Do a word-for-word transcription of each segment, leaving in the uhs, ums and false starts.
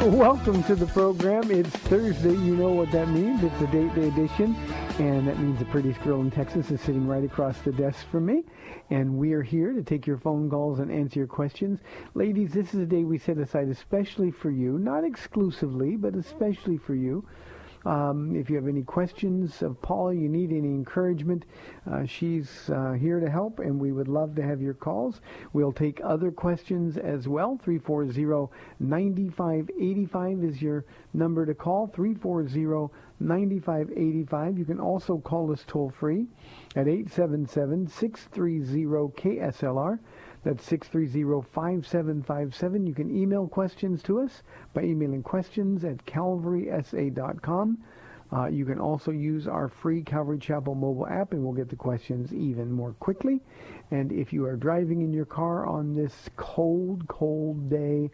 Welcome to the program. It's Thursday. You know what that means. It's a date day edition, and that means the prettiest girl in Texas is sitting right across the desk from me, and we are here to take your phone calls and answer your questions. Ladies, this is a day we set aside especially for you, not exclusively, but especially for you. Um, if you have any questions of Paula, you need any encouragement, uh, she's uh, here to help, and we would love to have your calls. We'll take other questions as well. three four zero, nine five eight five is your number to call, three four zero, nine five eight five. You can also call us toll-free at eight seven seven, six three zero, K S L R. That's six three zero, five seven five seven. You can email questions to us by emailing questions at Calvary S A dot com. Uh, you can also use our free Calvary Chapel mobile app, and we'll get the questions even more quickly. And if you are driving in your car on this cold, cold day,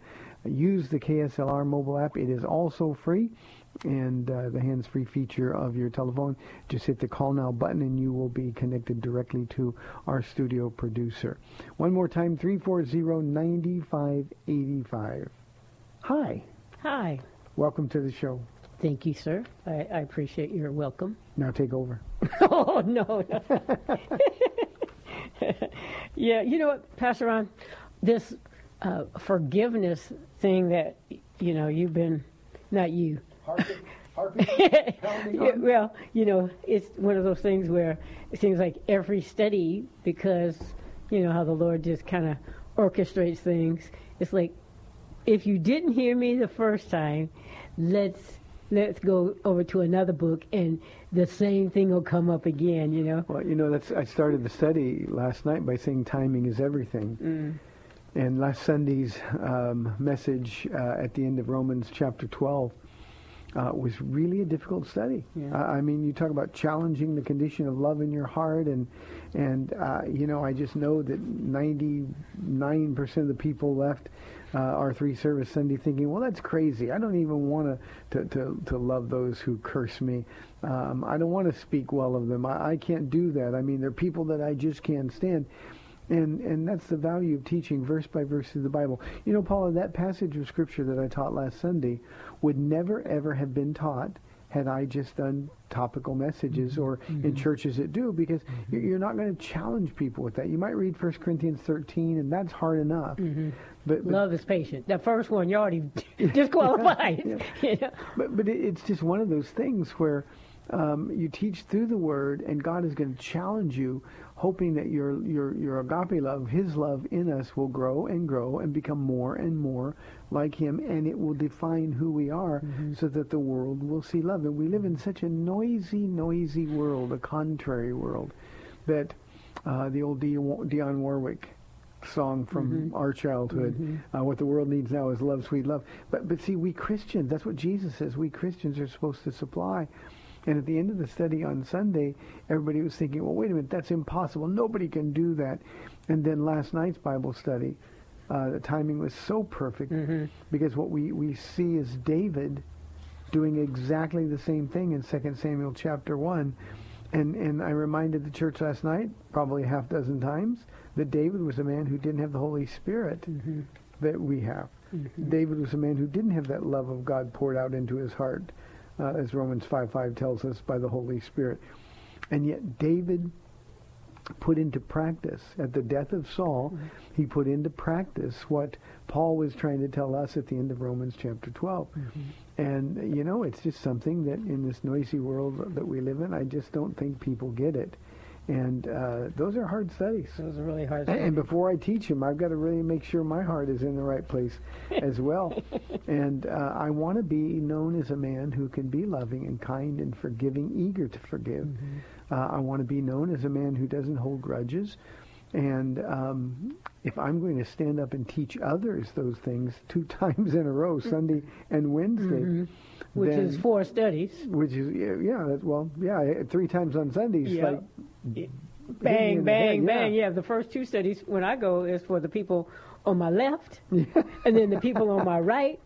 use the K S L R mobile app. It is also free. And uh, the hands-free feature of your telephone, just hit the call now button and you will be connected directly to our studio producer. One more time, three four zero, nine five eight five. Hi. Hi. Welcome to the show. Thank you, sir. I, I appreciate your welcome. Now take over. Oh, no. no. Yeah, you know what, Pastor Ron, this uh, forgiveness thing that, you know, you've been, not you, Harping, harping, yeah, well, you know, it's one of those things where it seems like every study, because, you know, how the Lord just kind of orchestrates things. It's like, if you didn't hear me the first time, let's let's go over to another book, and the same thing will come up again, you know. Well, you know, that's I started the study last night by saying timing is everything. Mm. And last Sunday's um, message uh, at the end of Romans chapter twelve, Uh, was really a difficult study. Yeah. Uh, I mean, you talk about challenging the condition of love in your heart, and, and uh, you know, I just know that ninety-nine percent of the people left uh, our three-service Sunday thinking, well, that's crazy. I don't even want to to to love those who curse me. Um, I don't want to speak well of them. I, I can't do that. I mean, they're people that I just can't stand. And and that's the value of teaching verse by verse through the Bible. You know, Paula, that passage of Scripture that I taught last Sunday would never, ever have been taught had I just done topical messages or mm-hmm. in churches that do, because mm-hmm. you're not going to challenge people with that. You might read First Corinthians thirteen, and that's hard enough. Mm-hmm. But, but love is patient. That first one, you're already disqualified. Yeah, yeah. You know? But, but it, it's just one of those things where um, you teach through the Word, and God is going to challenge you, hoping that your your your agape love, his love in us, will grow and grow and become more and more like him, and it will define who we are, mm-hmm. so that the world will see love. And we live in such a noisy, noisy world, a contrary world, that uh, the old Dionne Warwick song from mm-hmm. our childhood, mm-hmm. uh, what the world needs now is love, sweet love. But, but see, we Christians, that's what Jesus says, we Christians are supposed to supply. And at the end of the study on Sunday, everybody was thinking, well, wait a minute, that's impossible. Nobody can do that. And then last night's Bible study, uh, the timing was so perfect, mm-hmm. because what we, we see is David doing exactly the same thing in Second Samuel chapter one. And, and I reminded the church last night, probably a half dozen times, that David was a man who didn't have the Holy Spirit mm-hmm. that we have. Mm-hmm. David was a man who didn't have that love of God poured out into his heart, uh, as Romans five five tells us, by the Holy Spirit. And yet David put into practice, at the death of Saul, mm-hmm. he put into practice what Paul was trying to tell us at the end of Romans chapter twelve. Mm-hmm. And, you know, it's just something that in this noisy world that we live in, I just don't think people get it. And uh, those are hard studies. Those are really hard studies. And before I teach them, I've got to really make sure my heart is in the right place as well. And uh, I want to be known as a man who can be loving and kind and forgiving, eager to forgive. Mm-hmm. Uh, I want to be known as a man who doesn't hold grudges. And um, if I'm going to stand up and teach others those things two times in a row, Sunday and Wednesday. Mm-hmm. Which then, is four studies. Which is, yeah, that's, well, yeah, three times on Sundays. Yeah. Like, bang, bang, bang, bang. Yeah. yeah, the first two studies, when I go, is for the people on my left, yeah. and then the people on my right.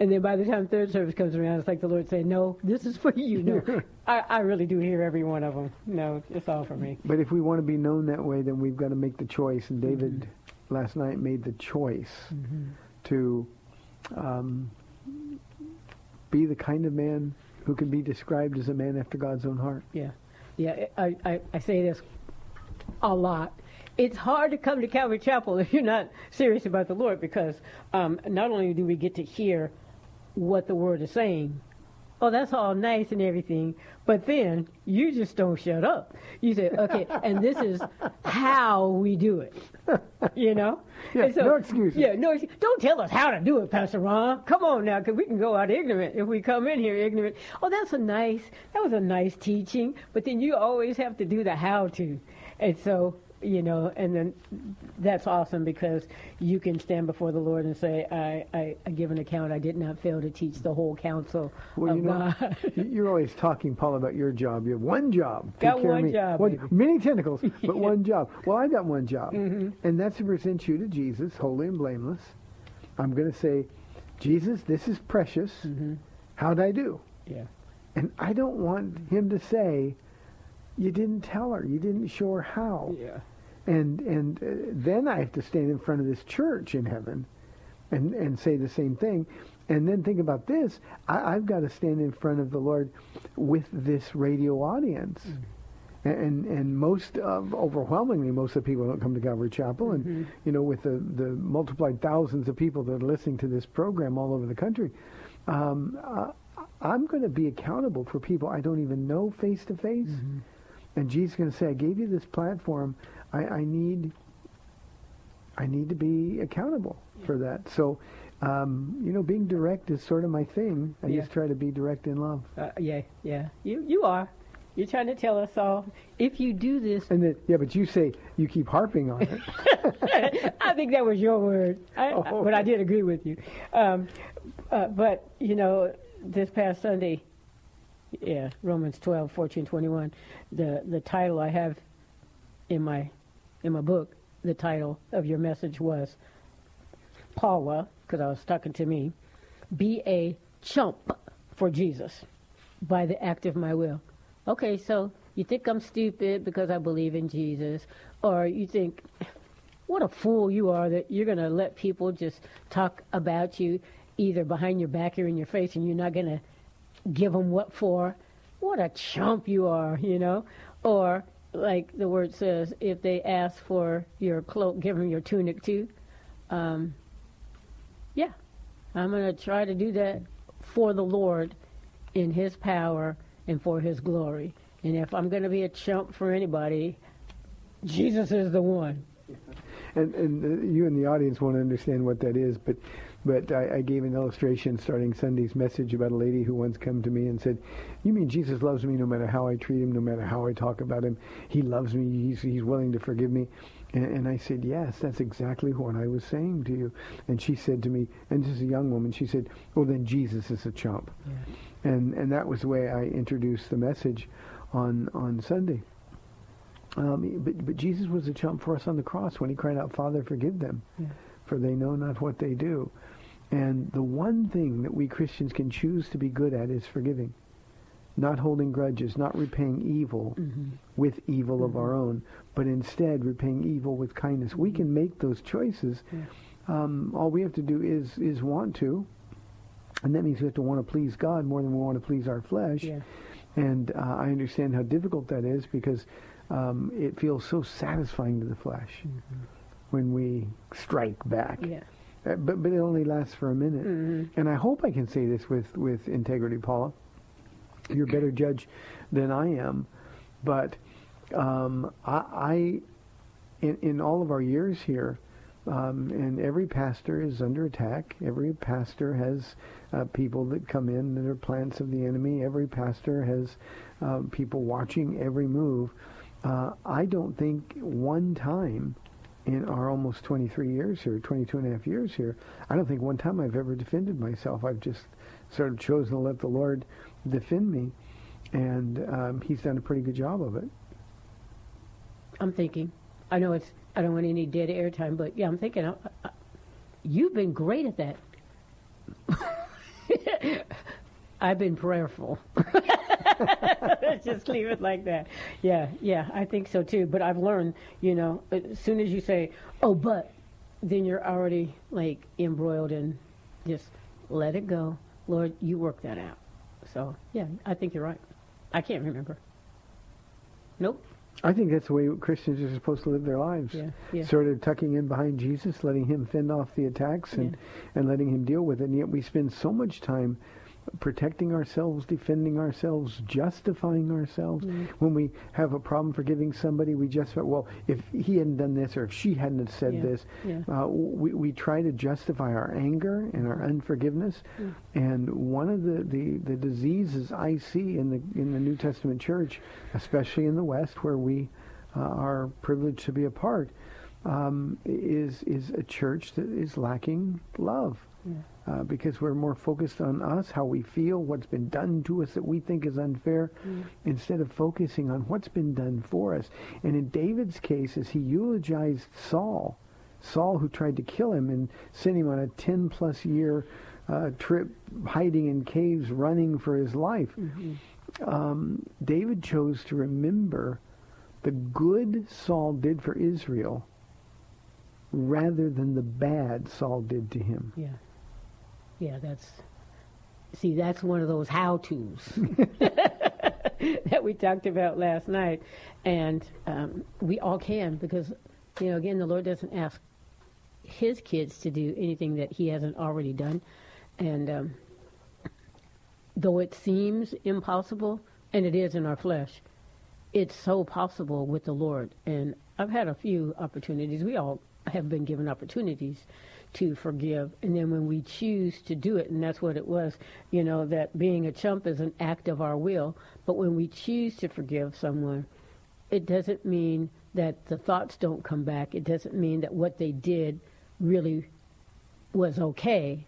And then by the time third service comes around, it's like the Lord saying, no, this is for you. No, I, I really do hear every one of them. No, it's all for me. But if we want to be known that way, then we've got to make the choice. And David mm-hmm. last night made the choice mm-hmm. to um, be the kind of man who can be described as a man after God's own heart. Yeah. Yeah, I, I, I say this a lot. It's hard to come to Calvary Chapel if you're not serious about the Lord, because um, not only do we get to hear what the Word is saying, oh, that's all nice and everything, but then you just don't shut up. You say, okay, and this is how we do it, you know? Yeah, so, no excuses. Yeah, no, don't tell us how to do it, Pastor Ron. Come on now, because we can go out ignorant if we come in here ignorant. Oh, that's a nice, that was a nice teaching, but then you always have to do the how-to. And so... You know, and then that's awesome, because you can stand before the Lord and say, I, I, I give an account. I did not fail to teach the whole counsel well, of you know, God. You're always talking, Paul, about your job. You have one job. Got one me. job. One, many tentacles, but yeah. one job. Well, I got one job, mm-hmm. and that's to present you to Jesus, holy and blameless. I'm going to say, Jesus, this is precious. Mm-hmm. How'd I do? Yeah. And I don't want him to say, you didn't tell her. You didn't show her how. Yeah. And and uh, then I have to stand in front of this church in heaven and, and say the same thing. And then think about this. I, I've got to stand in front of the Lord with this radio audience. Mm-hmm. And and most of, overwhelmingly, most of the people don't come to Calvary Chapel. And, mm-hmm. you know, with the, the multiplied thousands of people that are listening to this program all over the country, um, uh, I'm going to be accountable for people I don't even know face to face. And Jesus is going to say, I gave you this platform. I, I need I need to be accountable yeah. for that. So, um, you know, being direct is sort of my thing. I yeah. just try to be direct in love. Uh, yeah, yeah. You you are. You're trying to tell us all, if you do this. And then, yeah, but you say, you keep harping on it. I think that was your word. I, oh. But I did agree with you. Um, uh, but, you know, this past Sunday, yeah, Romans twelve, fourteen, twenty-one, the, the title I have in my in my book, the title of your message was, Paula, because I was talking to me, be a chump for Jesus by the act of my will. Okay, so you think I'm stupid because I believe in Jesus, or you think, what a fool you are that you're going to let people just talk about you either behind your back or in your face, and you're not going to give them what for. What a chump you are, you know? Or... like the word says, if they ask for your cloak, give them your tunic too. Um, yeah, I'm going to try to do that for the Lord in his power and for his glory. And if I'm going to be a chump for anybody, Jesus is the one. And, and you in the audience want to understand what that is, but but I, I gave an illustration starting Sunday's message about a lady who once came to me and said, you mean Jesus loves me no matter how I treat him, no matter how I talk about him? He loves me. He's, he's willing to forgive me. And, and I said, yes, that's exactly what I was saying to you. And she said to me, and this is a young woman, she said, well, then Jesus is a chump. Yeah. And and that was the way I introduced the message on, on Sunday. Um, but, but Jesus was a chump for us on the cross when he cried out, Father, forgive them, yeah. for they know not what they do. And the one thing that we Christians can choose to be good at is forgiving, not holding grudges, not repaying evil mm-hmm. with evil mm-hmm. of our own, but instead repaying evil with kindness. Mm-hmm. We can make those choices. Yeah. Um, all we have to do is is want to, and that means we have to want to please God more than we want to please our flesh. Yeah. And uh, I understand how difficult that is because um, it feels so satisfying to the flesh mm-hmm. when we strike back. Yeah. Uh, but but it only lasts for a minute. Mm-hmm. And I hope I can say this with, with integrity, Paula. You're a better judge than I am. But um, I, I in, in all of our years here, um, and every pastor is under attack. Every pastor has uh, people that come in that are plants of the enemy. Every pastor has uh, people watching every move. Uh, I don't think one time in our almost twenty-three years here, twenty-two and a half years here, I don't think one time I've ever defended myself. I've just sort of chosen to let the Lord defend me, and um, he's done a pretty good job of it. I'm thinking. I know it's, I don't want any dead air time, but yeah, I'm thinking, I, I, you've been great at that. I've been prayerful. Let's just leave it like that. Yeah, yeah, I think so too. But I've learned, you know, as soon as you say, oh, but, then you're already like embroiled in just let it go. Lord, you work that out. So, yeah, I think you're right. I can't remember. Nope. I think that's the way Christians are supposed to live their lives. Yeah, yeah. Sort of tucking in behind Jesus, letting him fend off the attacks and, yeah. and letting him deal with it. And yet we spend so much time protecting ourselves, defending ourselves, justifying ourselves. Mm-hmm. When we have a problem forgiving somebody, we justify, well, if he hadn't done this or if she hadn't said yeah. this, yeah. Uh, we, we try to justify our anger and our unforgiveness. Mm-hmm. And one of the, the, the diseases I see in the in the New Testament church, especially in the West where we uh, are privileged to be a part, um, is, is a church that is lacking love. Yeah. Uh, because we're more focused on us, how we feel, what's been done to us that we think is unfair, mm. instead of focusing on what's been done for us. And in David's case, as he eulogized Saul, Saul who tried to kill him and sent him on a ten-plus year uh, trip, hiding in caves, running for his life, mm-hmm. um, David chose to remember the good Saul did for Israel rather than the bad Saul did to him. Yeah. Yeah, that's, see, that's one of those how-tos that we talked about last night. And um, we all can because, you know, again, the Lord doesn't ask his kids to do anything that he hasn't already done. And um, though it seems impossible, and it is in our flesh, it's so possible with the Lord. And I've had a few opportunities. We all have been given opportunities to forgive, and then when we choose to do it, and that's what it was, you know, that being a chump is an act of our will, but when we choose to forgive someone, it doesn't mean that the thoughts don't come back. It doesn't mean that what they did really was okay,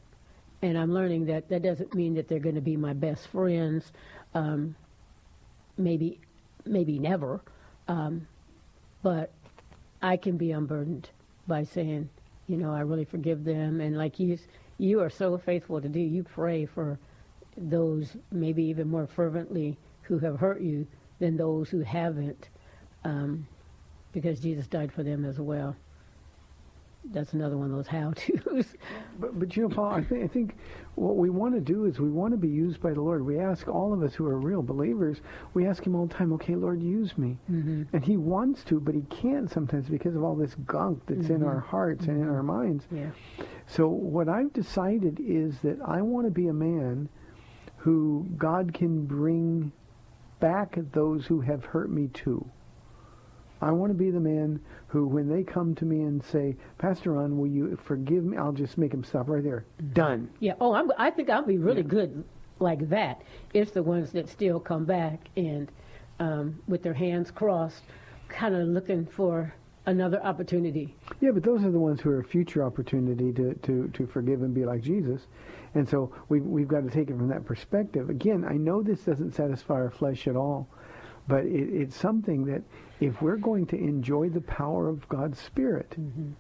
and I'm learning that that doesn't mean that they're going to be my best friends, um, maybe, maybe never, um, but I can be unburdened by saying, you know, I really forgive them. And like you, you are so faithful to do. You pray for those maybe even more fervently who have hurt you than those who haven't, um, because Jesus died for them as well. That's another one of those how-tos. But, but you know, Paul, I, th- I think what we want to do is we want to be used by the Lord. We ask all of us who are real believers, we ask him all the time, okay, Lord, use me. Mm-hmm. And he wants to, but he can't sometimes because of all this gunk that's mm-hmm. in our hearts mm-hmm. and in our minds. Yeah. So what I've decided is that I want to be a man who God can bring back those who have hurt me to. I want to be the man who, when they come to me and say, Pastor Ron, will you forgive me? I'll just make him stop right there. Mm-hmm. Done. Yeah. Oh, I'm, I think I'll be really yeah. good like that. It's the ones that still come back and um, with their hands crossed, kind of looking for another opportunity. Yeah, but those are the ones who are a future opportunity to, to, to forgive and be like Jesus. And so we've, we've got to take it from that perspective. Again, I know this doesn't satisfy our flesh at all. But it, it's something that if we're going to enjoy the power of God's Spirit, mm-hmm.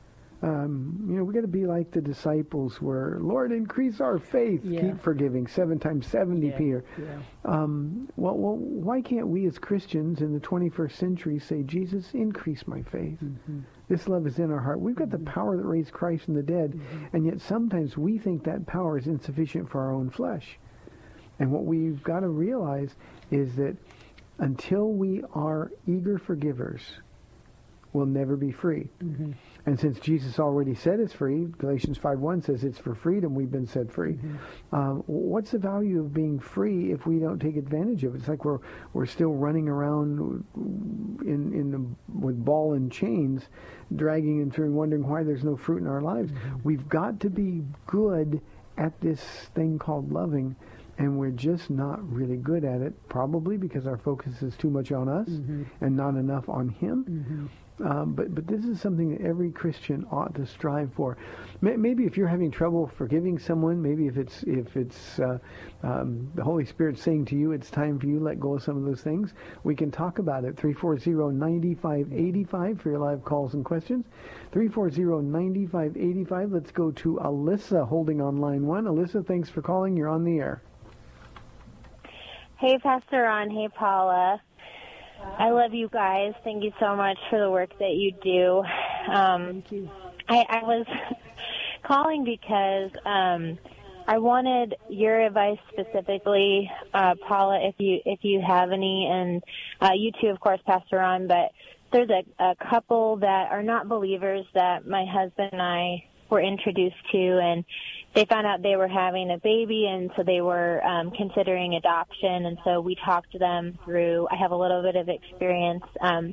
Um, you know, we got to be like the disciples where, Lord, increase our faith. Yeah. Keep forgiving. Seven times seventy, yeah. Peter. Yeah. Um, well, well, why can't we as Christians in the twenty-first century say, Jesus, increase my faith? Mm-hmm. This love is in our heart. We've got the power that raised Christ from the dead, mm-hmm. and yet sometimes we think that power is insufficient for our own flesh. And what we've got to realize is that until we are eager forgivers, we'll never be free. Mm-hmm. And since Jesus already said it's free, Galatians five one says it's for freedom we've been set free. Mm-hmm. Um, what's the value of being free if we don't take advantage of it? It's like we're we're still running around in in the, with ball and chains, dragging and through, wondering why there's no fruit in our lives. Mm-hmm. We've got to be good at this thing called loving, and we're just not really good at it, probably because our focus is too much on us mm-hmm. and not enough on Him. Mm-hmm. Um, but but this is something that every Christian ought to strive for. Maybe if you're having trouble forgiving someone, maybe if it's if it's uh, um, the Holy Spirit saying to you, it's time for you to let go of some of those things, we can talk about it. three four zero, nine five eight five for your live calls and questions. three four zero, nine five eight five. Let's go to Alyssa holding on line one. Alyssa, thanks for calling. You're on the air. Hey, Pastor Ron. Hey, Paula. I love you guys. Thank you so much for the work that you do. Um, Thank you. I, I was calling because um, I wanted your advice specifically, uh, Paula, if you if you have any, and uh, you too, of course, Pastor Ron. But there's a, a couple that are not believers that my husband and I were introduced to, and they found out they were having a baby, and so they were um, considering adoption, and so we talked them through. I have a little bit of experience um,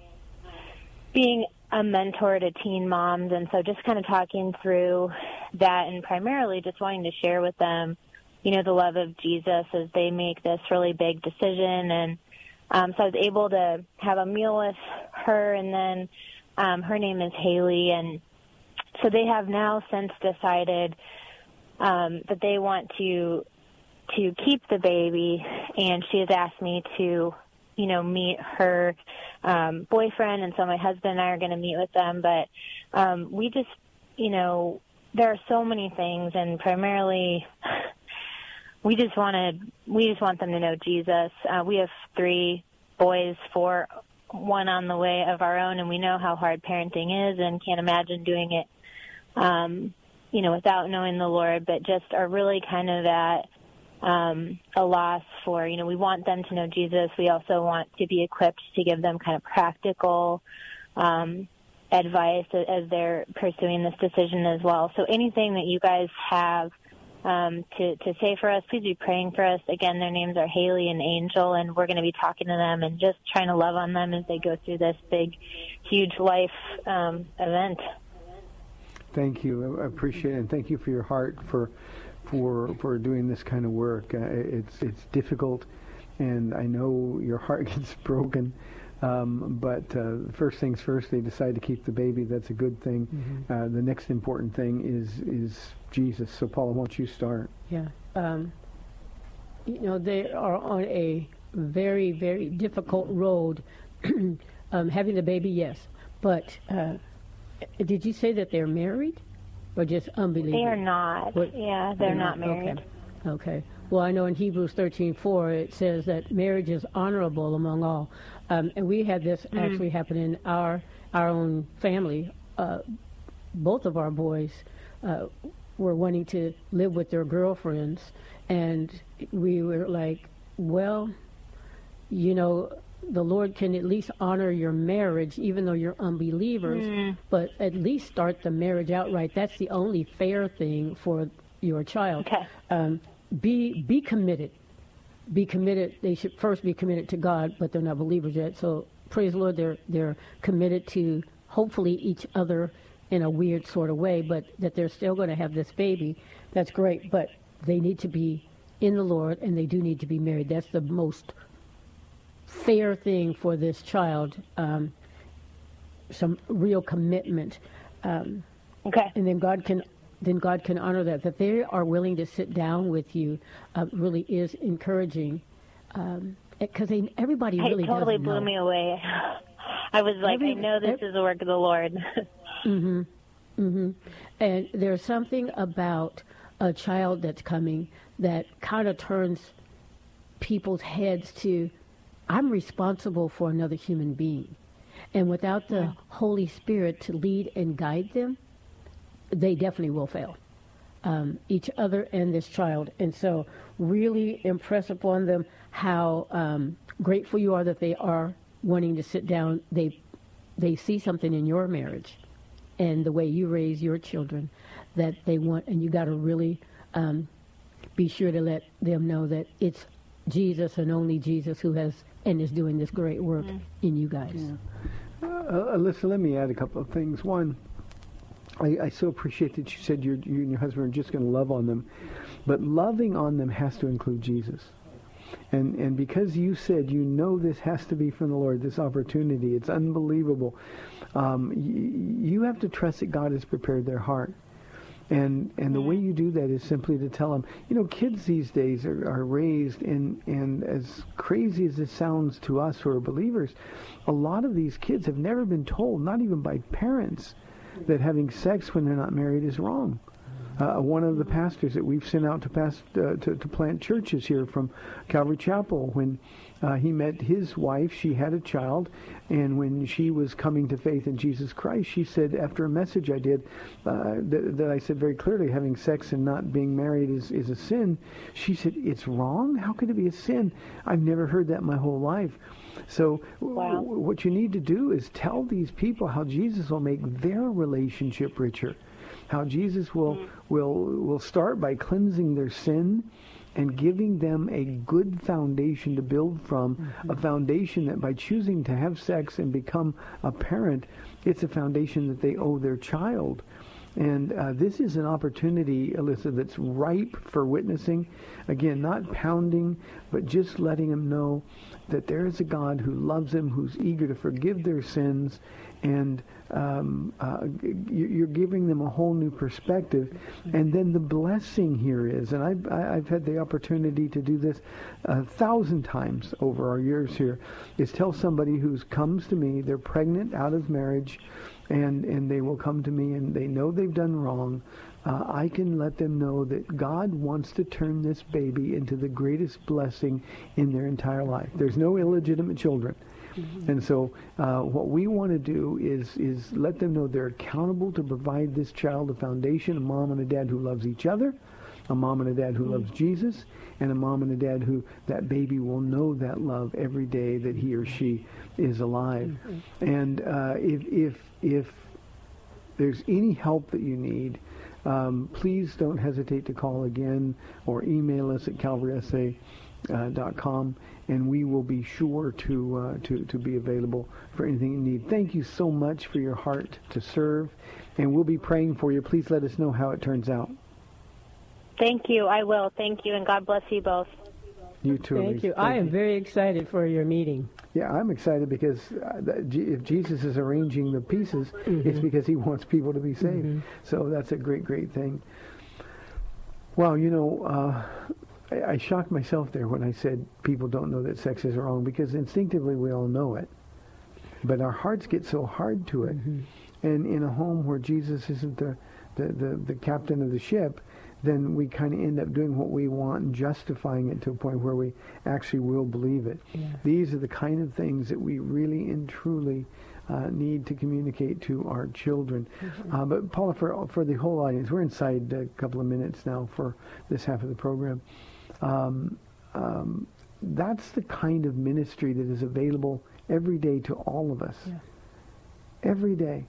being a mentor to teen moms, and so just kind of talking through that and primarily just wanting to share with them, you know, the love of Jesus as they make this really big decision. And um, so I was able to have a meal with her, and then um, her name is Haley, and so they have now since decided Um, that they want to to keep the baby, and she has asked me to, you know, meet her um, boyfriend, and so my husband and I are going to meet with them. But um, we just, you know, there are so many things, and primarily we just wanted we just want them to know Jesus. Uh, we have three boys, four, one on the way of our own, and we know how hard parenting is, and can't imagine doing it Um, you know, without knowing the Lord, but just are really kind of at um, a loss for, you know, we want them to know Jesus. We also want to be equipped to give them kind of practical um, advice as they're pursuing this decision as well. So anything that you guys have um, to, to say for us, please be praying for us. Again, their names are Haley and Angel, and we're going to be talking to them and just trying to love on them as they go through this big, huge life um, event. Thank you. I appreciate it. And thank you for your heart for for for doing this kind of work. Uh, it's it's difficult, and I know your heart gets broken. Um, but uh, first things first, they decide to keep the baby. That's a good thing. Mm-hmm. Uh, the next important thing is is Jesus. So, Paula, why don't you start? Yeah. Um, you know, they are on a very, very difficult road. um, having the baby, yes. But... Uh, Did you say that they're married or just unbelievers? They are not. What? Yeah, they're, they're not, not married. Okay. okay. Well, I know in Hebrews thirteen four it says that marriage is honorable among all. Um, and we had this mm-hmm. actually happen in our, our own family. Uh, both of our boys uh, were wanting to live with their girlfriends. And we were like, well, you know, the Lord can at least honor your marriage, even though you're unbelievers, mm. but at least start the marriage outright. That's the only fair thing for your child. Okay. Um, be be committed. Be committed. They should first be committed to God, but they're not believers yet. So praise the Lord, they're they're committed to hopefully each other in a weird sort of way, but that they're still going to have this baby. That's great, but they need to be in the Lord, and they do need to be married. That's the most fair thing for this child, um, some real commitment. Um, okay. And then God can then God can honor that. That they are willing to sit down with you uh, really is encouraging. Because um, everybody really doesn't know. It totally blew me away. I was like, Every, I know this every, is the work of the Lord. mm-hmm. Mm-hmm. And there's something about a child that's coming that kind of turns people's heads to, I'm responsible for another human being. And without the yeah. Holy Spirit to lead and guide them, they definitely will fail, um, each other and this child. And so really impress upon them how um, grateful you are that they are wanting to sit down. They they see something in your marriage and the way you raise your children that they want. And you got to really um, be sure to let them know that it's Jesus and only Jesus who has and is doing this great work mm. in you guys. Yeah. Uh, Alyssa, let me add a couple of things. One, I, I so appreciate that you said you're, you and your husband are just going to love on them. But loving on them has to include Jesus. And and because you said, you know, this has to be from the Lord, this opportunity, it's unbelievable. Um, you, you have to trust that God has prepared their heart. And and the way you do that is simply to tell them, you know, kids these days are, are raised, and, and as crazy as it sounds to us who are believers, a lot of these kids have never been told, not even by parents, that having sex when they're not married is wrong. Uh, one of the pastors that we've sent out to, past, uh, to, to plant churches here from Calvary Chapel, when uh, he met his wife, she had a child, and when she was coming to faith in Jesus Christ, she said, after a message I did, uh, that, that I said very clearly, having sex and not being married is, is a sin. She said, it's wrong? How could it be a sin? I've never heard that my whole life. So wow. w- what you need to do is tell these people how Jesus will make their relationship richer. How Jesus will, mm. will will start by cleansing their sin and giving them a good foundation to build from, mm-hmm. a foundation that by choosing to have sex and become a parent, it's a foundation that they owe their child. And uh, this is an opportunity, Alyssa, that's ripe for witnessing. Again, not pounding, but just letting them know that there is a God who loves them, who's eager to forgive their sins, and um, uh, you're giving them a whole new perspective. And then the blessing here is, and I've, I've had the opportunity to do this a thousand times over our years here, is tell somebody who comes to me, they're pregnant out of marriage, and, and they will come to me and they know they've done wrong. Uh, I can let them know that God wants to turn this baby into the greatest blessing in their entire life. There's no illegitimate children. Mm-hmm. And so uh, what we want to do is is let them know they're accountable to provide this child a foundation, a mom and a dad who loves each other, a mom and a dad who mm-hmm. loves Jesus, and a mom and a dad who that baby will know that love every day that he or she is alive. Mm-hmm. And uh, if, if, if there's any help that you need, um, please don't hesitate to call again or email us at Calvary S A dot com. And we will be sure to, uh, to to be available for anything you need. Thank you so much for your heart to serve, and we'll be praying for you. Please let us know how it turns out. Thank you. I will. Thank you, and God bless you both. You too. Thank Elise. you. Thank I am you. very excited for your meeting. Yeah, I'm excited because if Jesus is arranging the pieces, mm-hmm. it's because he wants people to be saved. Mm-hmm. So that's a great, great thing. Well, you know... Uh, I shocked myself there when I said people don't know that sex is wrong, because instinctively we all know it. But our hearts get so hard to it. Mm-hmm. And in a home where Jesus isn't the, the, the, the captain of the ship, then we kind of end up doing what we want and justifying it to a point where we actually will believe it. Yeah. These are the kind of things that we really and truly uh, need to communicate to our children. Mm-hmm. Uh, but Paula, for, for the whole audience, we're inside a couple of minutes now for this half of the program. Um, um, that's the kind of ministry that is available every day to all of us. Yeah. Every day.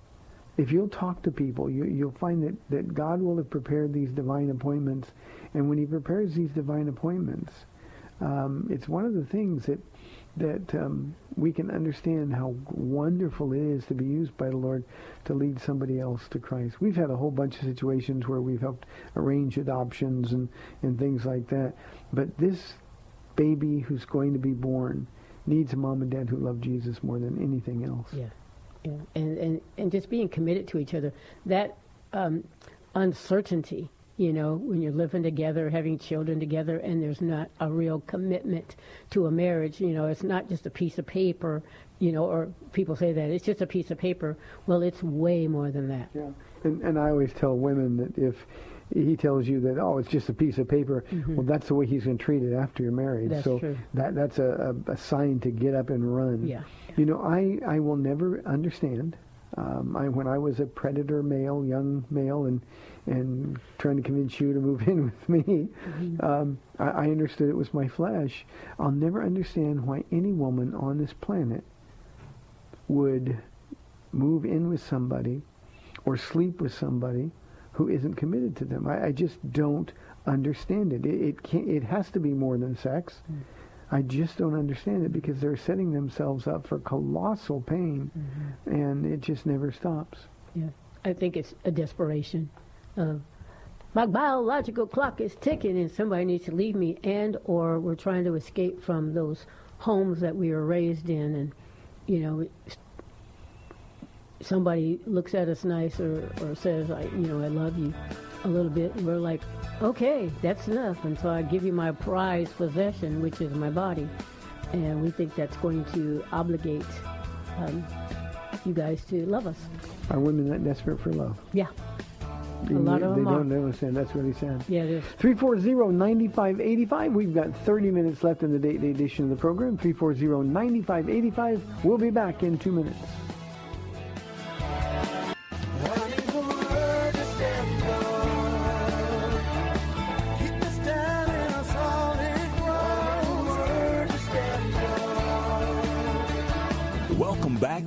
If you'll talk to people, you, you'll find that, that God will have prepared these divine appointments. And when he prepares these divine appointments, um, it's one of the things that, that um, we can understand how wonderful it is to be used by the Lord to lead somebody else to Christ. We've had a whole bunch of situations where we've helped arrange adoptions and, and things like that. But this baby who's going to be born needs a mom and dad who love Jesus more than anything else. Yeah, yeah. And, and, and just being committed to each other. That um, uncertainty, you know, when you're living together, having children together, and there's not a real commitment to a marriage, you know, it's not just a piece of paper, you know, or people say that, it's just a piece of paper. Well, it's way more than that. Yeah. And, and I always tell women that if he tells you that, oh, it's just a piece of paper, mm-hmm. well, that's the way he's going to treat it after you're married. That's so true. That, that's a, a, a sign to get up and run. Yeah. yeah. You know, I, I will never understand. Um, I, when I was a predator male, young male, and and trying to convince you to move in with me, mm-hmm. um, I, I understood it was my flesh. I'll never understand why any woman on this planet would move in with somebody or sleep with somebody who isn't committed to them. I, I just don't understand it. It it, can't, it has to be more than sex. Mm-hmm. I just don't understand it because they're setting themselves up for colossal pain, mm-hmm. and it just never stops. Yeah, I think it's a desperation. Uh, my biological clock is ticking, and somebody needs to leave me, and or we're trying to escape from those homes that we were raised in, and you know, somebody looks at us nice or, or says, I, you know, I love you a little bit, and we're like, okay, that's enough, and so I give you my prized possession, which is my body, and we think that's going to obligate um, you guys to love us. Are women that desperate for love? Yeah. A lot they, of them they don't understand. That's really sad. Yeah, it is. three four zero, nine five eight five. We've got thirty minutes left in the Date Day edition of the program. three four zero, nine five eight five. We'll be back in two minutes. Back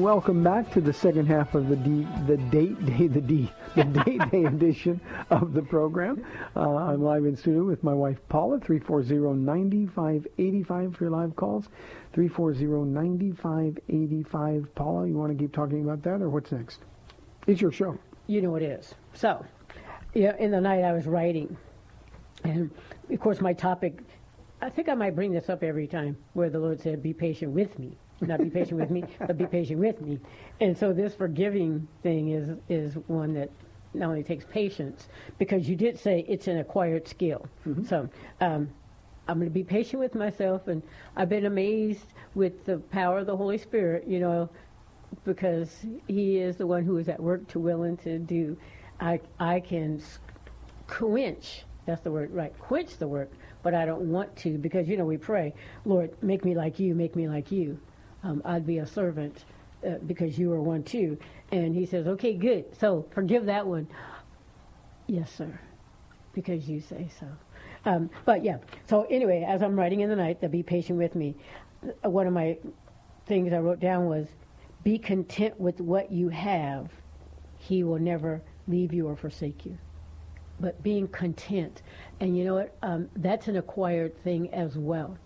Welcome back to the second half of the D, the Date Day, the D, the Date Day edition of the program. Uh, I'm live in studio with my wife, Paula, three four zero, nine five eight five for your live calls. three four zero, nine five eight five. Paula, you want to keep talking about that, or what's next? It's your show. You know it is. So, yeah, in the night I was writing, and of course my topic, I think I might bring this up every time, where the Lord said, be patient with me. Not be patient with me, but be patient with me. And so this forgiving thing is, is one that not only takes patience, because you did say it's an acquired skill. Mm-hmm. So, um, I'm going to be patient with myself, and I've been amazed with the power of the Holy Spirit, you know, because He is the one who is at work to will and to do. I I can quench, that's the word, right, quench the work, but I don't want to, because, you know, we pray, Lord, make me like you, make me like you. Um, I'd be a servant uh, because you are one too. And He says, okay, good, so forgive that one. Yes, sir, because you say so. Um, but yeah, so anyway, as I'm writing in the night, they'll be patient with me. One of my things I wrote down was, be content with what you have. He will never leave you or forsake you. But being content, and you know what, um, that's an acquired thing as well.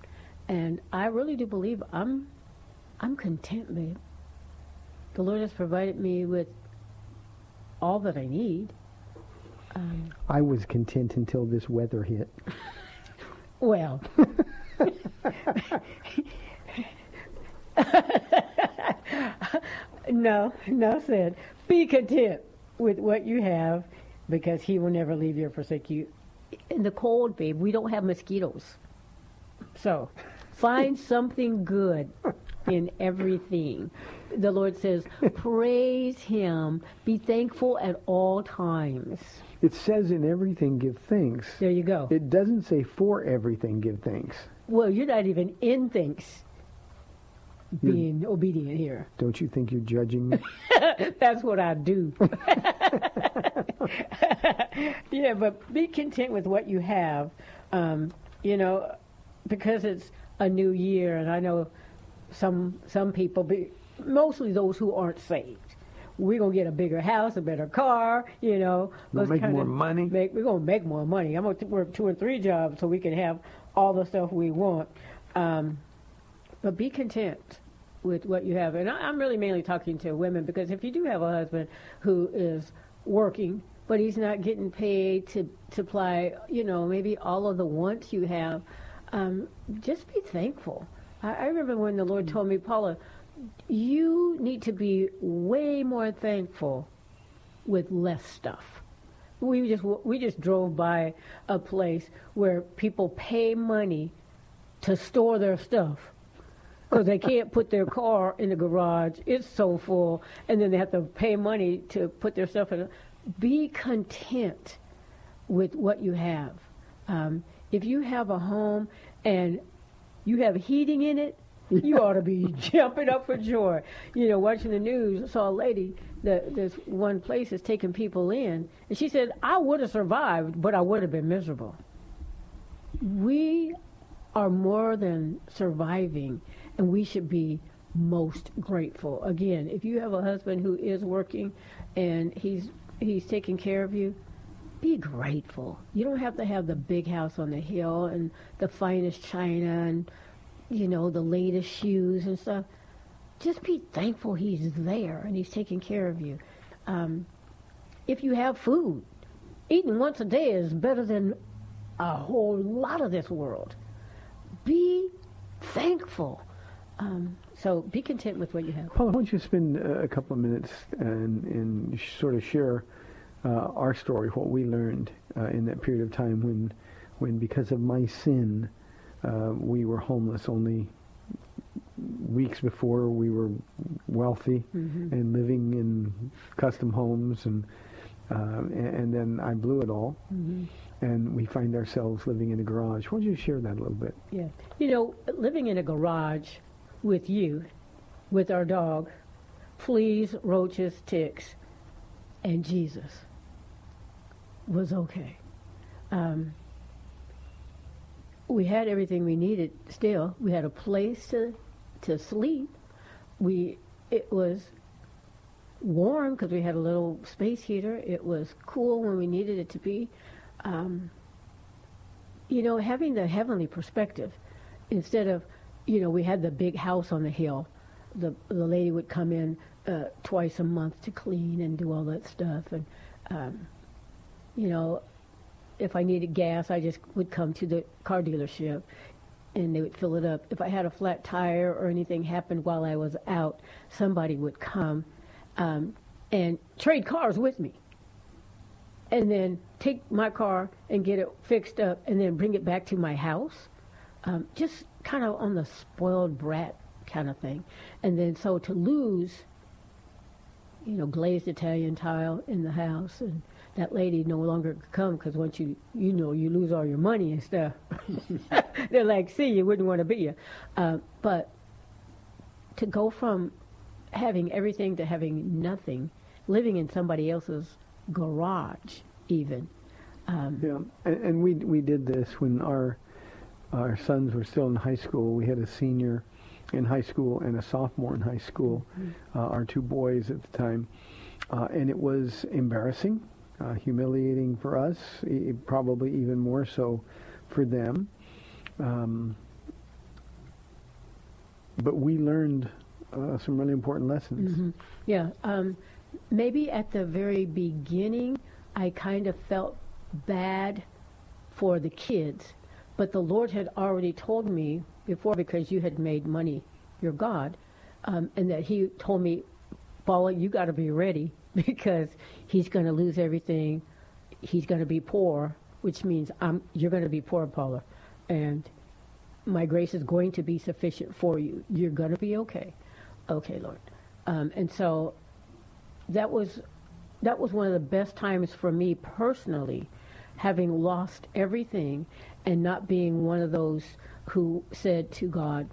And I really do believe I'm, I'm content, babe. The Lord has provided me with all that I need. Um, I was content until this weather hit. Well. no, no said. Be content with what you have, because He will never leave you or forsake you. In the cold, babe, we don't have mosquitoes. So find something good in everything. The Lord says, praise Him. Be thankful at all times. It says in everything give thanks. There you go. It doesn't say for everything give thanks. Well, you're not even in thanks being you're, obedient here. Don't you think you're judging me? That's what I do. Yeah, but be content with what you have, um, you know, because it's a new year, and I know some some people, be, mostly those who aren't saved, we're going to get a bigger house, a better car, you know. We'll make more money. Make, we're going to make more money. I'm going to work two and three jobs so we can have all the stuff we want. Um, but be content with what you have. And I, I'm really mainly talking to women, because if you do have a husband who is working, but he's not getting paid to supply, you know, maybe all of the wants you have, um, just be thankful. I, I remember when the Lord told me, Paula, you need to be way more thankful with less stuff. we just we just drove by a place where people pay money to store their stuff because they can't put their car in the garage. It's so full, and then they have to pay money to put their stuff in. Be content with what you have. Um, if you have a home and you have heating in it, you ought to be jumping up for joy. You know, watching the news, I saw a lady that this one place is taking people in, and she said, I would have survived, but I would have been miserable. We are more than surviving, and we should be most grateful. Again, if you have a husband who is working and he's he's taking care of you, be grateful. You don't have to have the big house on the hill and the finest china and, you know, the latest shoes and stuff. Just be thankful he's there and he's taking care of you. Um, if you have food, eating once a day is better than a whole lot of this world. Be thankful. Um, so be content with what you have. Paula, why don't you spend a couple of minutes and, and sort of share uh, our story, what we learned uh, in that period of time when, when because of my sin, uh, we were homeless only weeks before we were wealthy mm-hmm. and living in custom homes, and uh, and, and then I blew it all, mm-hmm. and we find ourselves living in a garage. Why don't you share that a little bit? Yeah, you know, living in a garage with you, with our dog, fleas, roaches, ticks, and Jesus was okay. Um, we had everything we needed still. We had a place to to sleep. We it was warm because we had a little space heater. It was cool when we needed it to be. Um, you know, having the heavenly perspective instead of, you know, we had the big house on the hill. The the lady would come in uh, twice a month to clean and do all that stuff. And, um, you know, if I needed gas, I just would come to the car dealership and they would fill it up. If I had a flat tire or anything happened while I was out, somebody would come um, and trade cars with me and then take my car and get it fixed up and then bring it back to my house, um, just kind of on the spoiled brat kind of thing. And then so to lose, you know, glazed Italian tile in the house, and that lady no longer could come because once you, you know, you lose all your money and stuff. They're like, see, you wouldn't want to be you. Uh, but to go from having everything to having nothing, living in somebody else's garage even. Um, yeah, and, and we we did this when our our sons were still in high school. We had a senior in high school and a sophomore in high school, mm-hmm. uh, our two boys at the time. Uh, and it was embarrassing. Uh, humiliating for us, e- probably even more so for them. Um, but we learned uh, some really important lessons. Mm-hmm. Yeah, um, maybe at the very beginning, I kind of felt bad for the kids, but the Lord had already told me before, because you had made money your God, um, and that he told me, Paula, you got to be ready, because he's going to lose everything. He's going to be poor, which means I'm, you're going to be poor, Paula, and my grace is going to be sufficient for you. You're going to be okay. Okay, Lord. Um, and so that was that was one of the best times for me personally, having lost everything and not being one of those who said to God,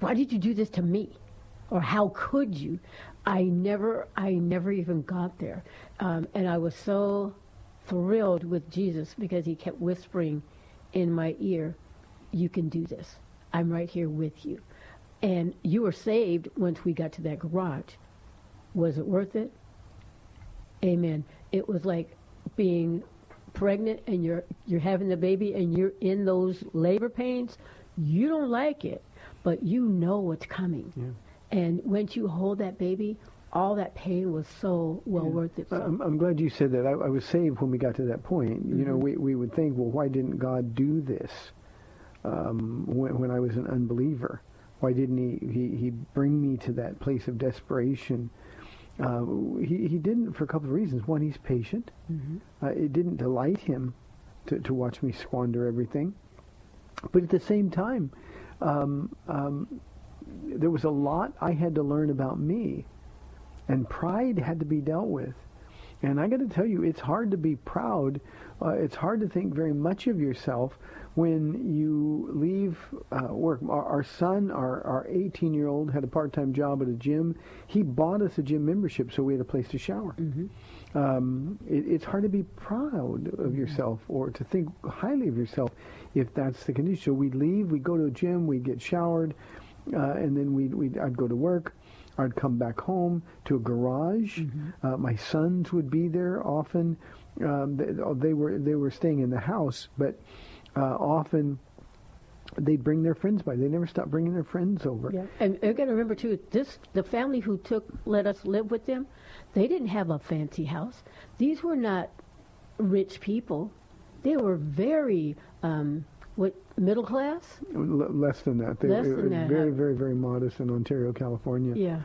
why did you do this to me? Or how could you? I never, I never even got there. Um, and I was so thrilled with Jesus because he kept whispering in my ear, you can do this. I'm right here with you. And you were saved once we got to that garage. Was it worth it? Amen. It was like being pregnant and you're, you're having the baby and you're in those labor pains. You don't like it, but you know what's coming. Yeah. And once you hold that baby, all that pain was so well yeah. worth it. So. I'm, I'm glad you said that. I, I was saved when we got to that point. Mm-hmm. You know, we, we would think, well, why didn't God do this um, when, when I was an unbeliever? Why didn't he, he, he bring me to that place of desperation? Uh, he, he didn't for a couple of reasons. One, he's patient. Mm-hmm. Uh, it didn't delight him to, to watch me squander everything. But at the same time, um, um, there was a lot I had to learn about me. And pride had to be dealt with. And I got to tell you, it's hard to be proud. Uh, it's hard to think very much of yourself when you leave uh, work. Our, our son, our, our eighteen-year-old, had a part-time job at a gym. He bought us a gym membership so we had a place to shower. Mm-hmm. Um, it, it's hard to be proud of yourself or to think highly of yourself if that's the condition. So we'd leave, we'd go to a gym, we'd get showered, uh, and then we'd, we'd I'd go to work. I'd come back home to a garage. Mm-hmm. Uh, my sons would be there often. Um, they, they were they were staying in the house, but uh, often they'd bring their friends by. They never stopped bringing their friends over. Yeah, and you got to remember too, this the family who took let us live with them. They didn't have a fancy house. These were not rich people. They were very um, what. Middle class? L- less than that. They less were than that. Very, very, very modest in Ontario, California. Yeah.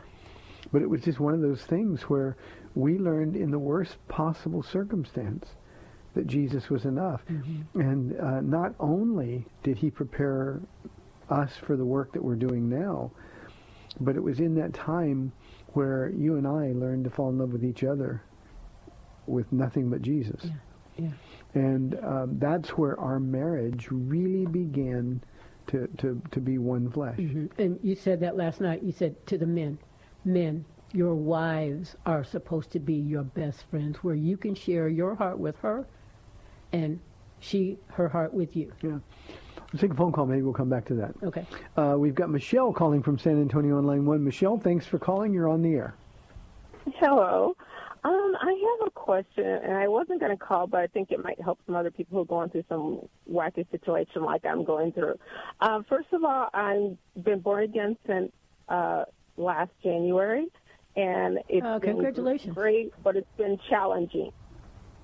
But it was just one of those things where we learned in the worst possible circumstance that Jesus was enough. Mm-hmm. And uh, not only did he prepare us for the work that we're doing now, but it was in that time where you and I learned to fall in love with each other with nothing but Jesus. Yeah. Yeah. And um, that's where our marriage really began to, to, to be one flesh. Mm-hmm. And you said that last night. You said to the men, men, your wives are supposed to be your best friends, where you can share your heart with her and she, her heart with you. Yeah. Let's take a phone call. Maybe we'll come back to that. Okay. Uh, we've got Michelle calling from San Antonio on line one. Michelle, thanks for calling. You're on the air. Hello. Um, I have a question, and I wasn't going to call, but I think it might help some other people who are going through some wacky situation like I'm going through. Uh, first of all, I've been born again since uh, last January, and it's uh, been great, but it's been challenging.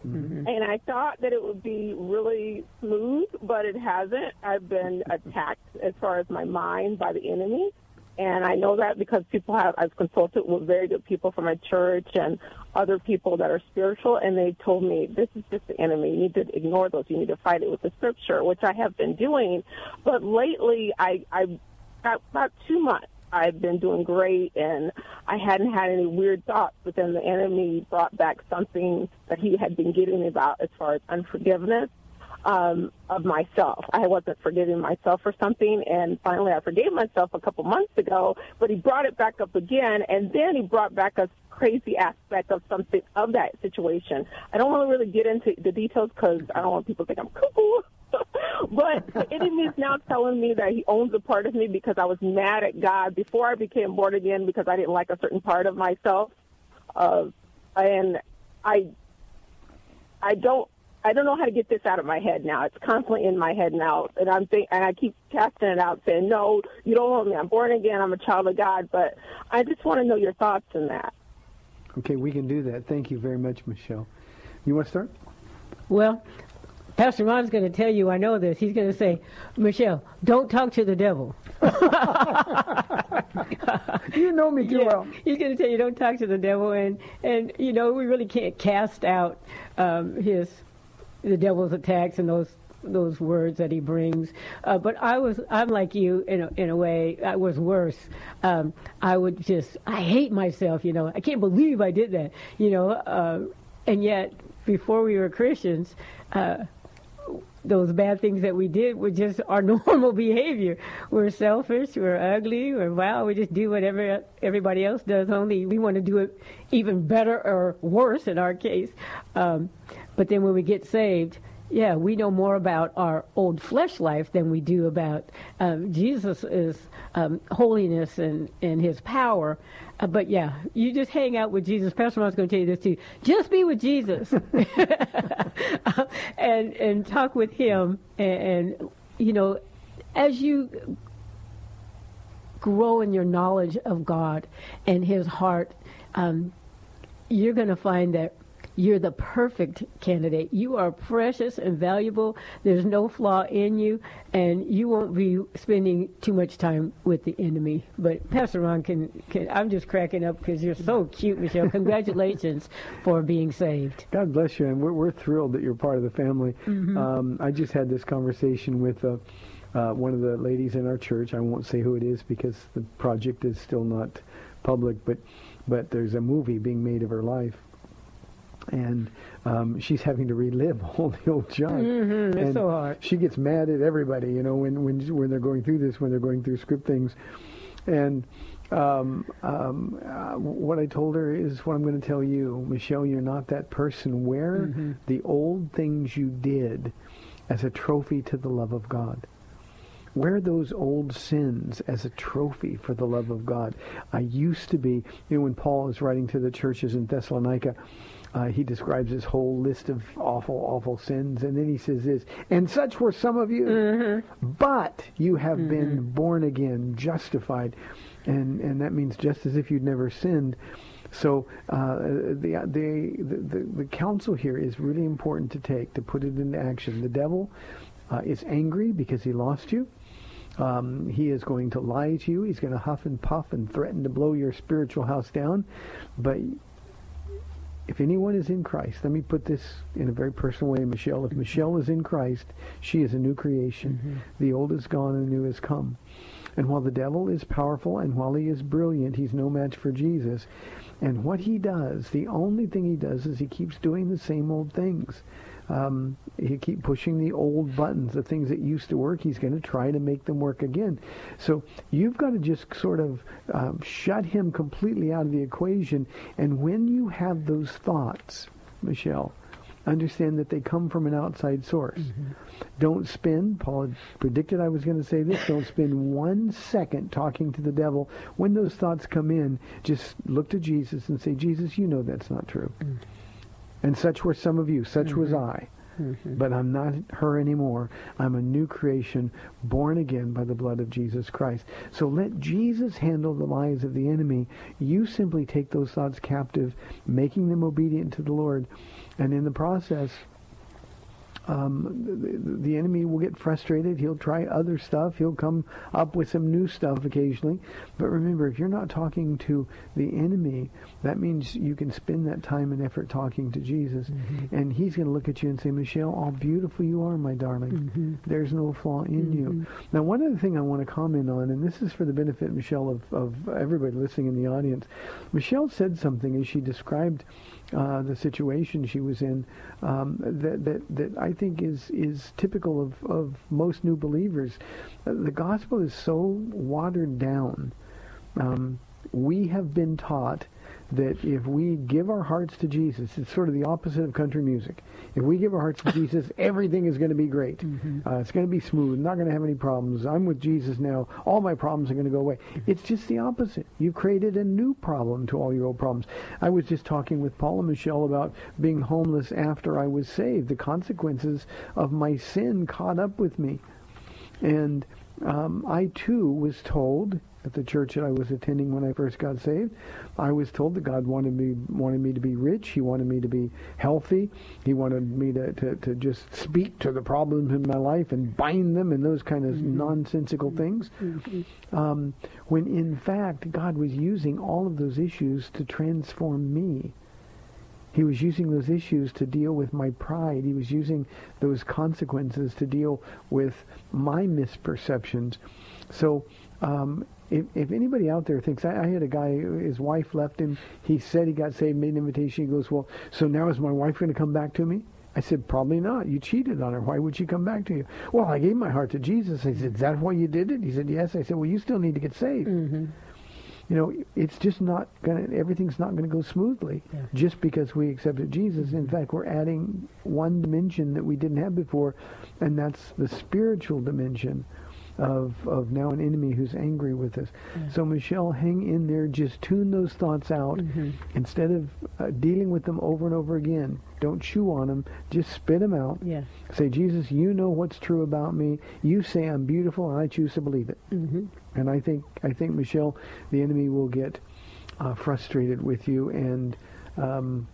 Mm-hmm. And I thought that it would be really smooth, but it hasn't. I've been attacked as far as my mind by the enemy. And I know that because people have, I've consulted with very good people from my church and other people that are spiritual, and they told me, this is just the enemy. You need to ignore those. You need to fight it with the scripture, which I have been doing. But lately, I, I got about two months. I've been doing great, and I hadn't had any weird thoughts, but then the enemy brought back something that he had been getting about as far as unforgiveness. Um, of myself. I wasn't forgiving myself for something, and finally I forgave myself a couple months ago, but he brought it back up again, and then he brought back a crazy aspect of something of that situation. I don't want to really get into the details because I don't want people to think I'm cuckoo. But the enemy is now telling me that he owns a part of me because I was mad at God before I became born again because I didn't like a certain part of myself. Uh, and I, I don't I don't know how to get this out of my head now. It's constantly in my head now, and I'm think, and I keep casting it out, saying, "No, you don't want me. I'm born again. I'm a child of God." But I just want to know your thoughts on that. Okay, we can do that. Thank you very much, Michelle. You want to start? Well, Pastor Ron's going to tell you. I know this. He's going to say, "Michelle, don't talk to the devil." You know me too yeah. well. He's going to tell you, "Don't talk to the devil," and and you know we really can't cast out um, his. the devil's attacks and those those words that he brings. Uh, but I was, I'm like you in a, in a way, I was worse. Um, I would just, I hate myself, you know. I can't believe I did that, you know. Uh, and yet, before we were Christians, uh, those bad things that we did were just our normal behavior. We're selfish, we're ugly, we're wow, we just do whatever everybody else does, only we want to do it even better or worse in our case. Um, But then when we get saved, yeah, we know more about our old flesh life than we do about um, Jesus' um, holiness and, and his power. Uh, but, yeah, you just hang out with Jesus. Pastor Ron's going to tell you this, too. Just be with Jesus and and talk with him. And, and, you know, as you grow in your knowledge of God and his heart, um, you're going to find that You're the perfect candidate. You are precious and valuable. There's no flaw in you, and you won't be spending too much time with the enemy. But Pastor Ron, can, can I'm just cracking up because you're so cute, Michelle. Congratulations for being saved. God bless you, and we're, we're thrilled that you're part of the family. Mm-hmm. Um, I just had this conversation with uh, uh, one of the ladies in our church. I won't say who it is because the project is still not public, but but there's a movie being made of her life. And um, she's having to relive all the old junk. Mm-hmm, it's and so hard. She gets mad at everybody, you know, when when when they're going through this, when they're going through script things. And um, um, uh, what I told her is what I'm going to tell you, Michelle. You're not that person. Wear mm-hmm. the old things you did as a trophy to the love of God. Wear those old sins as a trophy for the love of God. I used to be, you know, when Paul is writing to the churches in Thessalonica. Uh, he describes this whole list of awful, awful sins. And then he says this, and such were some of you, mm-hmm. but you have mm-hmm. been born again, justified. And and that means just as if you'd never sinned. So uh, the, the, the, the counsel here is really important to take, to put it into action. The devil uh, is angry because he lost you. Um, he is going to lie to you. He's going to huff and puff and threaten to blow your spiritual house down. But if anyone is in Christ, let me put this in a very personal way, Michelle. If mm-hmm. Michelle is in Christ, she is a new creation. Mm-hmm. The old is gone and the new has come. And while the devil is powerful and while he is brilliant, he's no match for Jesus. And what he does, the only thing he does is he keeps doing the same old things. Um, he keep pushing the old buttons, the things that used to work. He's going to try to make them work again. So you've got to just sort of um, shut him completely out of the equation. And when you have those thoughts, Michelle, understand that they come from an outside source. Mm-hmm. Don't spend, Paul predicted I was going to say this, don't spend one second talking to the devil. When those thoughts come in, just look to Jesus and say, Jesus, you know that's not true. Mm-hmm. And such were some of you, such mm-hmm. was I. Mm-hmm. But I'm not her anymore. I'm a new creation, born again by the blood of Jesus Christ. So let Jesus handle the lies of the enemy. You simply take those thoughts captive, making them obedient to the Lord. And in the process, um, the, the enemy will get frustrated. He'll try other stuff. He'll come up with some new stuff occasionally. But remember, if you're not talking to the enemy, that means you can spend that time and effort talking to Jesus. Mm-hmm. And he's going to look at you and say, Michelle, how beautiful you are, my darling. Mm-hmm. There's no flaw in mm-hmm. you. Now, one other thing I want to comment on, and this is for the benefit, Michelle, of, of everybody listening in the audience. Michelle said something as she described Uh, the situation she was in um, that, that that I think is is typical of, of most new believers. Uh, the gospel is so watered down. Um, we have been taught that if we give our hearts to Jesus, it's sort of the opposite of country music. If we give our hearts to Jesus, everything is going to be great. Mm-hmm. Uh, it's going to be smooth. Not going to have any problems. I'm with Jesus now. All my problems are going to go away. Mm-hmm. It's just the opposite. You've created a new problem to all your old problems. I was just talking with Paula, Michelle, about being homeless after I was saved. The consequences of my sin caught up with me. And um, I, too, was told at the church that I was attending when I first got saved, I was told that God wanted me wanted me to be rich. He wanted me to be healthy. He wanted me to, to, to just speak to the problems in my life and bind them and those kind of mm-hmm. nonsensical things. Mm-hmm. Um, when in fact, God was using all of those issues to transform me. He was using those issues to deal with my pride. He was using those consequences to deal with my misperceptions. So, um, If, if anybody out there thinks, I, I had a guy, his wife left him. He said he got saved, made an invitation. He goes, well, so now is my wife going to come back to me? I said, probably not. You cheated on her. Why would she come back to you? Well, I gave my heart to Jesus. I said, is that why you did it? He said, yes. I said, well, you still need to get saved. Mm-hmm. You know, it's just not going to, everything's not going to go smoothly yeah. just because we accepted Jesus. In fact, we're adding one dimension that we didn't have before, and that's the spiritual dimension of of now an enemy who's angry with us. Yeah. So, Michelle, hang in there. Just tune those thoughts out. Mm-hmm. Instead of uh, dealing with them over and over again, don't chew on them. Just spit them out. Yeah. Say, Jesus, you know what's true about me. You say I'm beautiful, and I choose to believe it. Mm-hmm. And I think, I think, Michelle, the enemy will get uh, frustrated with you and um,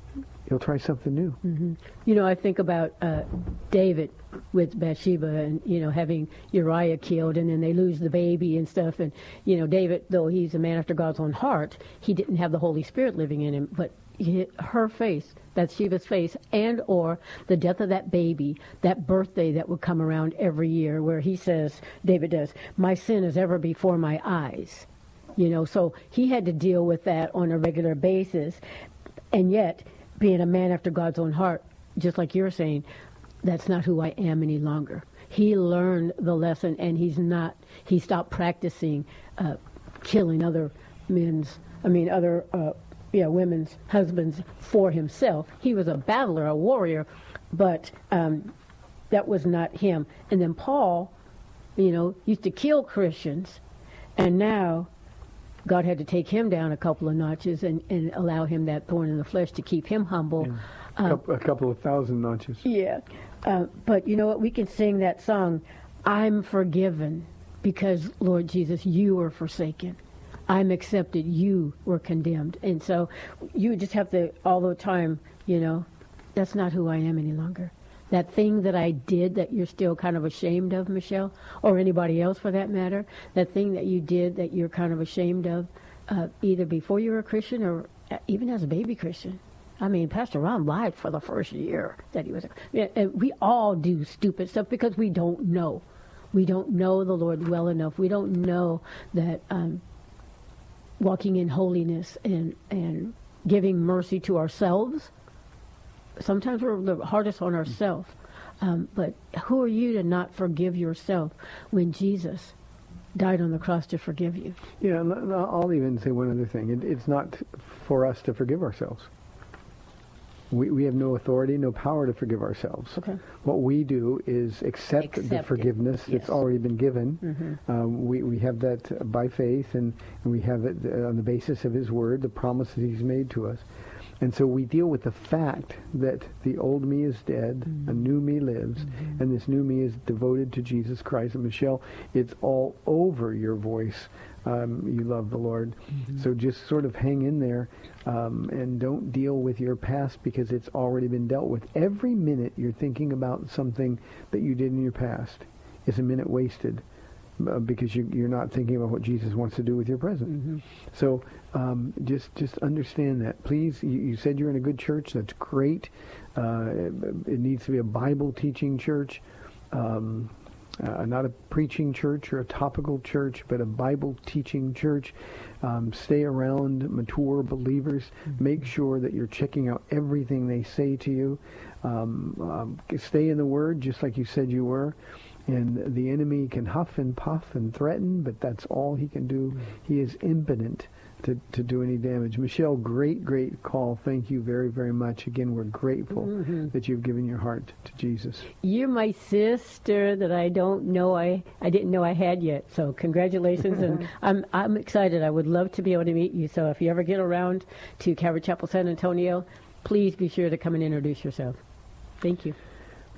you'll try something new. Mm-hmm. You know, I think about uh, David with Bathsheba and, you know, having Uriah killed, and then they lose the baby and stuff. And, you know, David, though he's a man after God's own heart, he didn't have the Holy Spirit living in him. But her face, Bathsheba's face, and or the death of that baby, that birthday that would come around every year where he says, David does, my sin is ever before my eyes. You know, so he had to deal with that on a regular basis. And yet, being a man after God's own heart, just like you're saying, that's not who I am any longer. He learned the lesson, and he's not, he stopped practicing uh, killing other men's, I mean, other uh yeah, women's husbands for himself. He was a battler, a warrior, but um, that was not him. And then Paul, you know, used to kill Christians, and now God had to take him down a couple of notches and, and allow him that thorn in the flesh to keep him humble. Yeah. Um, a couple of thousand notches. Yeah. Uh, but you know what? We can sing that song, I'm forgiven because, Lord Jesus, you were forsaken. I'm accepted. You were condemned. And so you just have to, all the time, you know, that's not who I am any longer. That thing that I did that you're still kind of ashamed of, Michelle, or anybody else for that matter, that thing that you did that you're kind of ashamed of, uh, either before you were a Christian or even as a baby Christian. I mean, Pastor Ron lied for the first year that he was a, and we all do stupid stuff because we don't know. We don't know the Lord well enough. We don't know that... Um, walking in holiness and, and giving mercy to ourselves. Sometimes we're the hardest on ourselves. Um, but who are you to not forgive yourself when Jesus died on the cross to forgive you? Yeah, and I'll even say one other thing. It, it's not for us to forgive ourselves. We we have no authority, no power to forgive ourselves. Okay. What we do is accept, accept the forgiveness it. Yes. That's already been given. Mm-hmm. Um, we, we have that by faith, and, and we have it on the basis of His Word, the promises He's made to us. And so we deal with the fact that the old me is dead, mm-hmm. a new me lives, mm-hmm. and this new me is devoted to Jesus Christ. And Michelle, it's all over your voice. Um, you love the Lord. Mm-hmm. So just sort of hang in there um, and don't deal with your past because it's already been dealt with. Every minute you're thinking about something that you did in your past is a minute wasted uh, because you, you're not thinking about what Jesus wants to do with your present. Mm-hmm. So um, just just understand that. Please, you, you said you're in a good church. That's great. Uh, it, it needs to be a Bible-teaching church. Um Uh, not a preaching church or a topical church, but a Bible-teaching church. Um, stay around mature believers. Mm-hmm. Make sure that you're checking out everything they say to you. Um, um, stay in the Word, just like you said you were. And the enemy can huff and puff and threaten, but that's all he can do. Mm-hmm. He is impotent to, to do any damage. Michelle, great, great call. Thank you very, very much. Again, we're grateful mm-hmm. that you've given your heart to Jesus. You're my sister that I don't know I, I didn't know I had yet. So congratulations, and I'm I'm excited. I would love to be able to meet you. So if you ever get around to Calvary Chapel San Antonio, please be sure to come and introduce yourself. Thank you.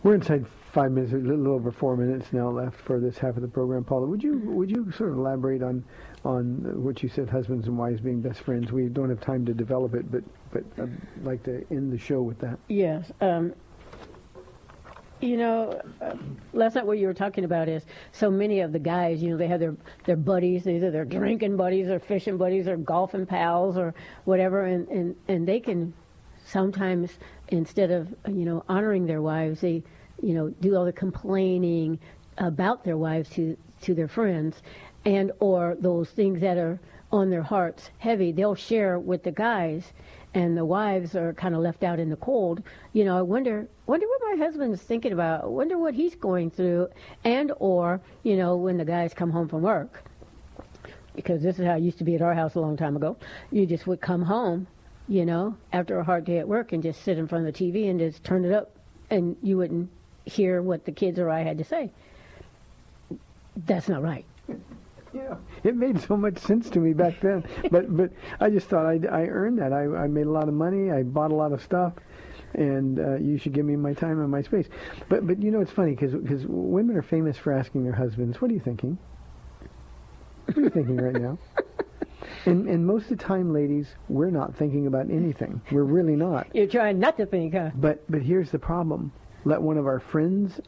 We're inside five minutes, a little over four minutes now left for this half of the program. Paula, would you would you sort of elaborate on on what you said, husbands and wives being best friends? We don't have time to develop it, but but I'd like to end the show with that. Yes. Um, you know, uh, last night what you were talking about is so many of the guys, you know, they have their, their buddies, either their drinking buddies or fishing buddies or golfing pals or whatever, and, and, and they can sometimes, instead of, you know, honoring their wives, they, you know, do all the complaining about their wives to, to their friends, and or those things that are on their hearts heavy, they'll share with the guys, and the wives are kind of left out in the cold. You know, I wonder wonder what my husband's thinking about. I wonder what he's going through, and or, you know, when the guys come home from work, because this is how it used to be at our house a long time ago. You just would come home, you know, after a hard day at work and just sit in front of the T V and just turn it up, and you wouldn't hear what the kids or I had to say. That's not right. Yeah, it made so much sense to me back then, but but I just thought I, I earned that. I, I made a lot of money, I bought a lot of stuff, and uh, you should give me my time and my space. But but you know, it's funny because because women are famous for asking their husbands, "What are you thinking? What are you thinking right now?" And, and most of the time, ladies, we're not thinking about anything. We're really not. You're trying not to think, huh? But, but here's the problem. Let one of our friends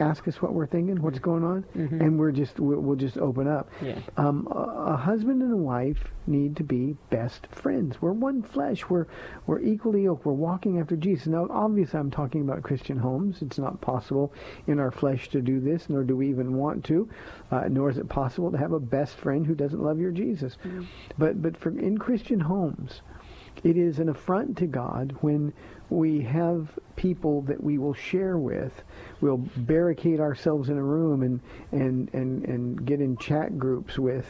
ask us what we're thinking, what's going on, mm-hmm. and we're just, we're, we'll just open up. Yeah. Um, a, a husband and a wife need to be best friends. We're one flesh. We're we're equally yoked. We're walking after Jesus. Now, obviously, I'm talking about Christian homes. It's not possible in our flesh to do this, nor do we even want to, uh, nor is it possible to have a best friend who doesn't love your Jesus. Mm-hmm. But but for, in Christian homes, it is an affront to God when we have people that we will share with. We'll barricade ourselves in a room and and, and, and get in chat groups with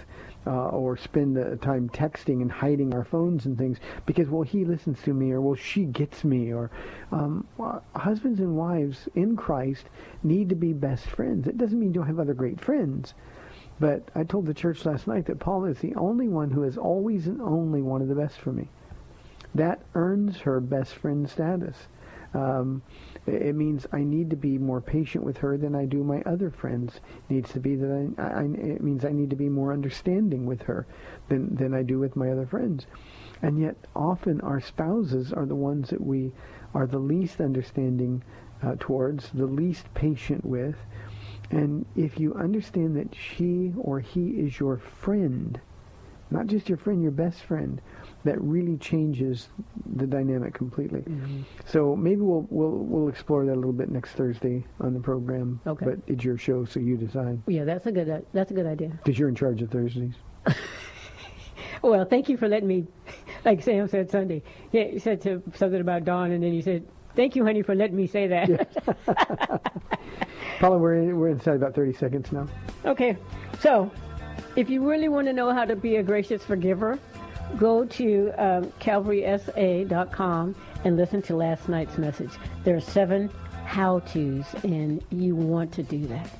uh, or spend the time texting and hiding our phones and things because, well, he listens to me or, well, she gets me. Or um, husbands and wives in Christ need to be best friends. It doesn't mean you don't have other great friends. But I told the church last night that Paula is the only one who is always and only one of the best for me. That earns her best friend status. Um, it means I need to be more patient with her than I do my other friends. It needs to be that I, I. It means I need to be more understanding with her than than I do with my other friends. And yet, often our spouses are the ones that we are the least understanding uh, towards, the least patient with. And if you understand that she or he is your friend, not just your friend, your best friend, that really changes the dynamic completely. Mm-hmm. So maybe we'll we'll we'll explore that a little bit next Thursday on the program. Okay. But it's your show, so you decide. Yeah, that's a good that's a good idea. Because you're in charge of Thursdays. Well, thank you for letting me. Like Sam said Sunday, yeah, he said to, something about Dawn, and then he said, "Thank you, honey, for letting me say that." Yeah. Paula, we're in, we're inside about thirty seconds now. Okay, so if you really want to know how to be a gracious forgiver, go to um, Calvary S A dot com and listen to last night's message. There are seven how-tos, and you want to do that.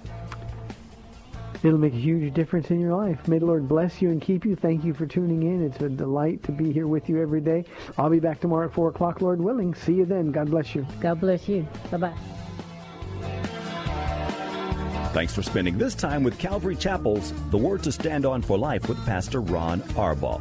It'll make a huge difference in your life. May the Lord bless you and keep you. Thank you for tuning in. It's a delight to be here with you every day. I'll be back tomorrow at four o'clock, Lord willing. See you then. God bless you. God bless you. Bye-bye. Thanks for spending this time with Calvary Chapel's The Word to Stand On For Life with Pastor Ron Arbaugh.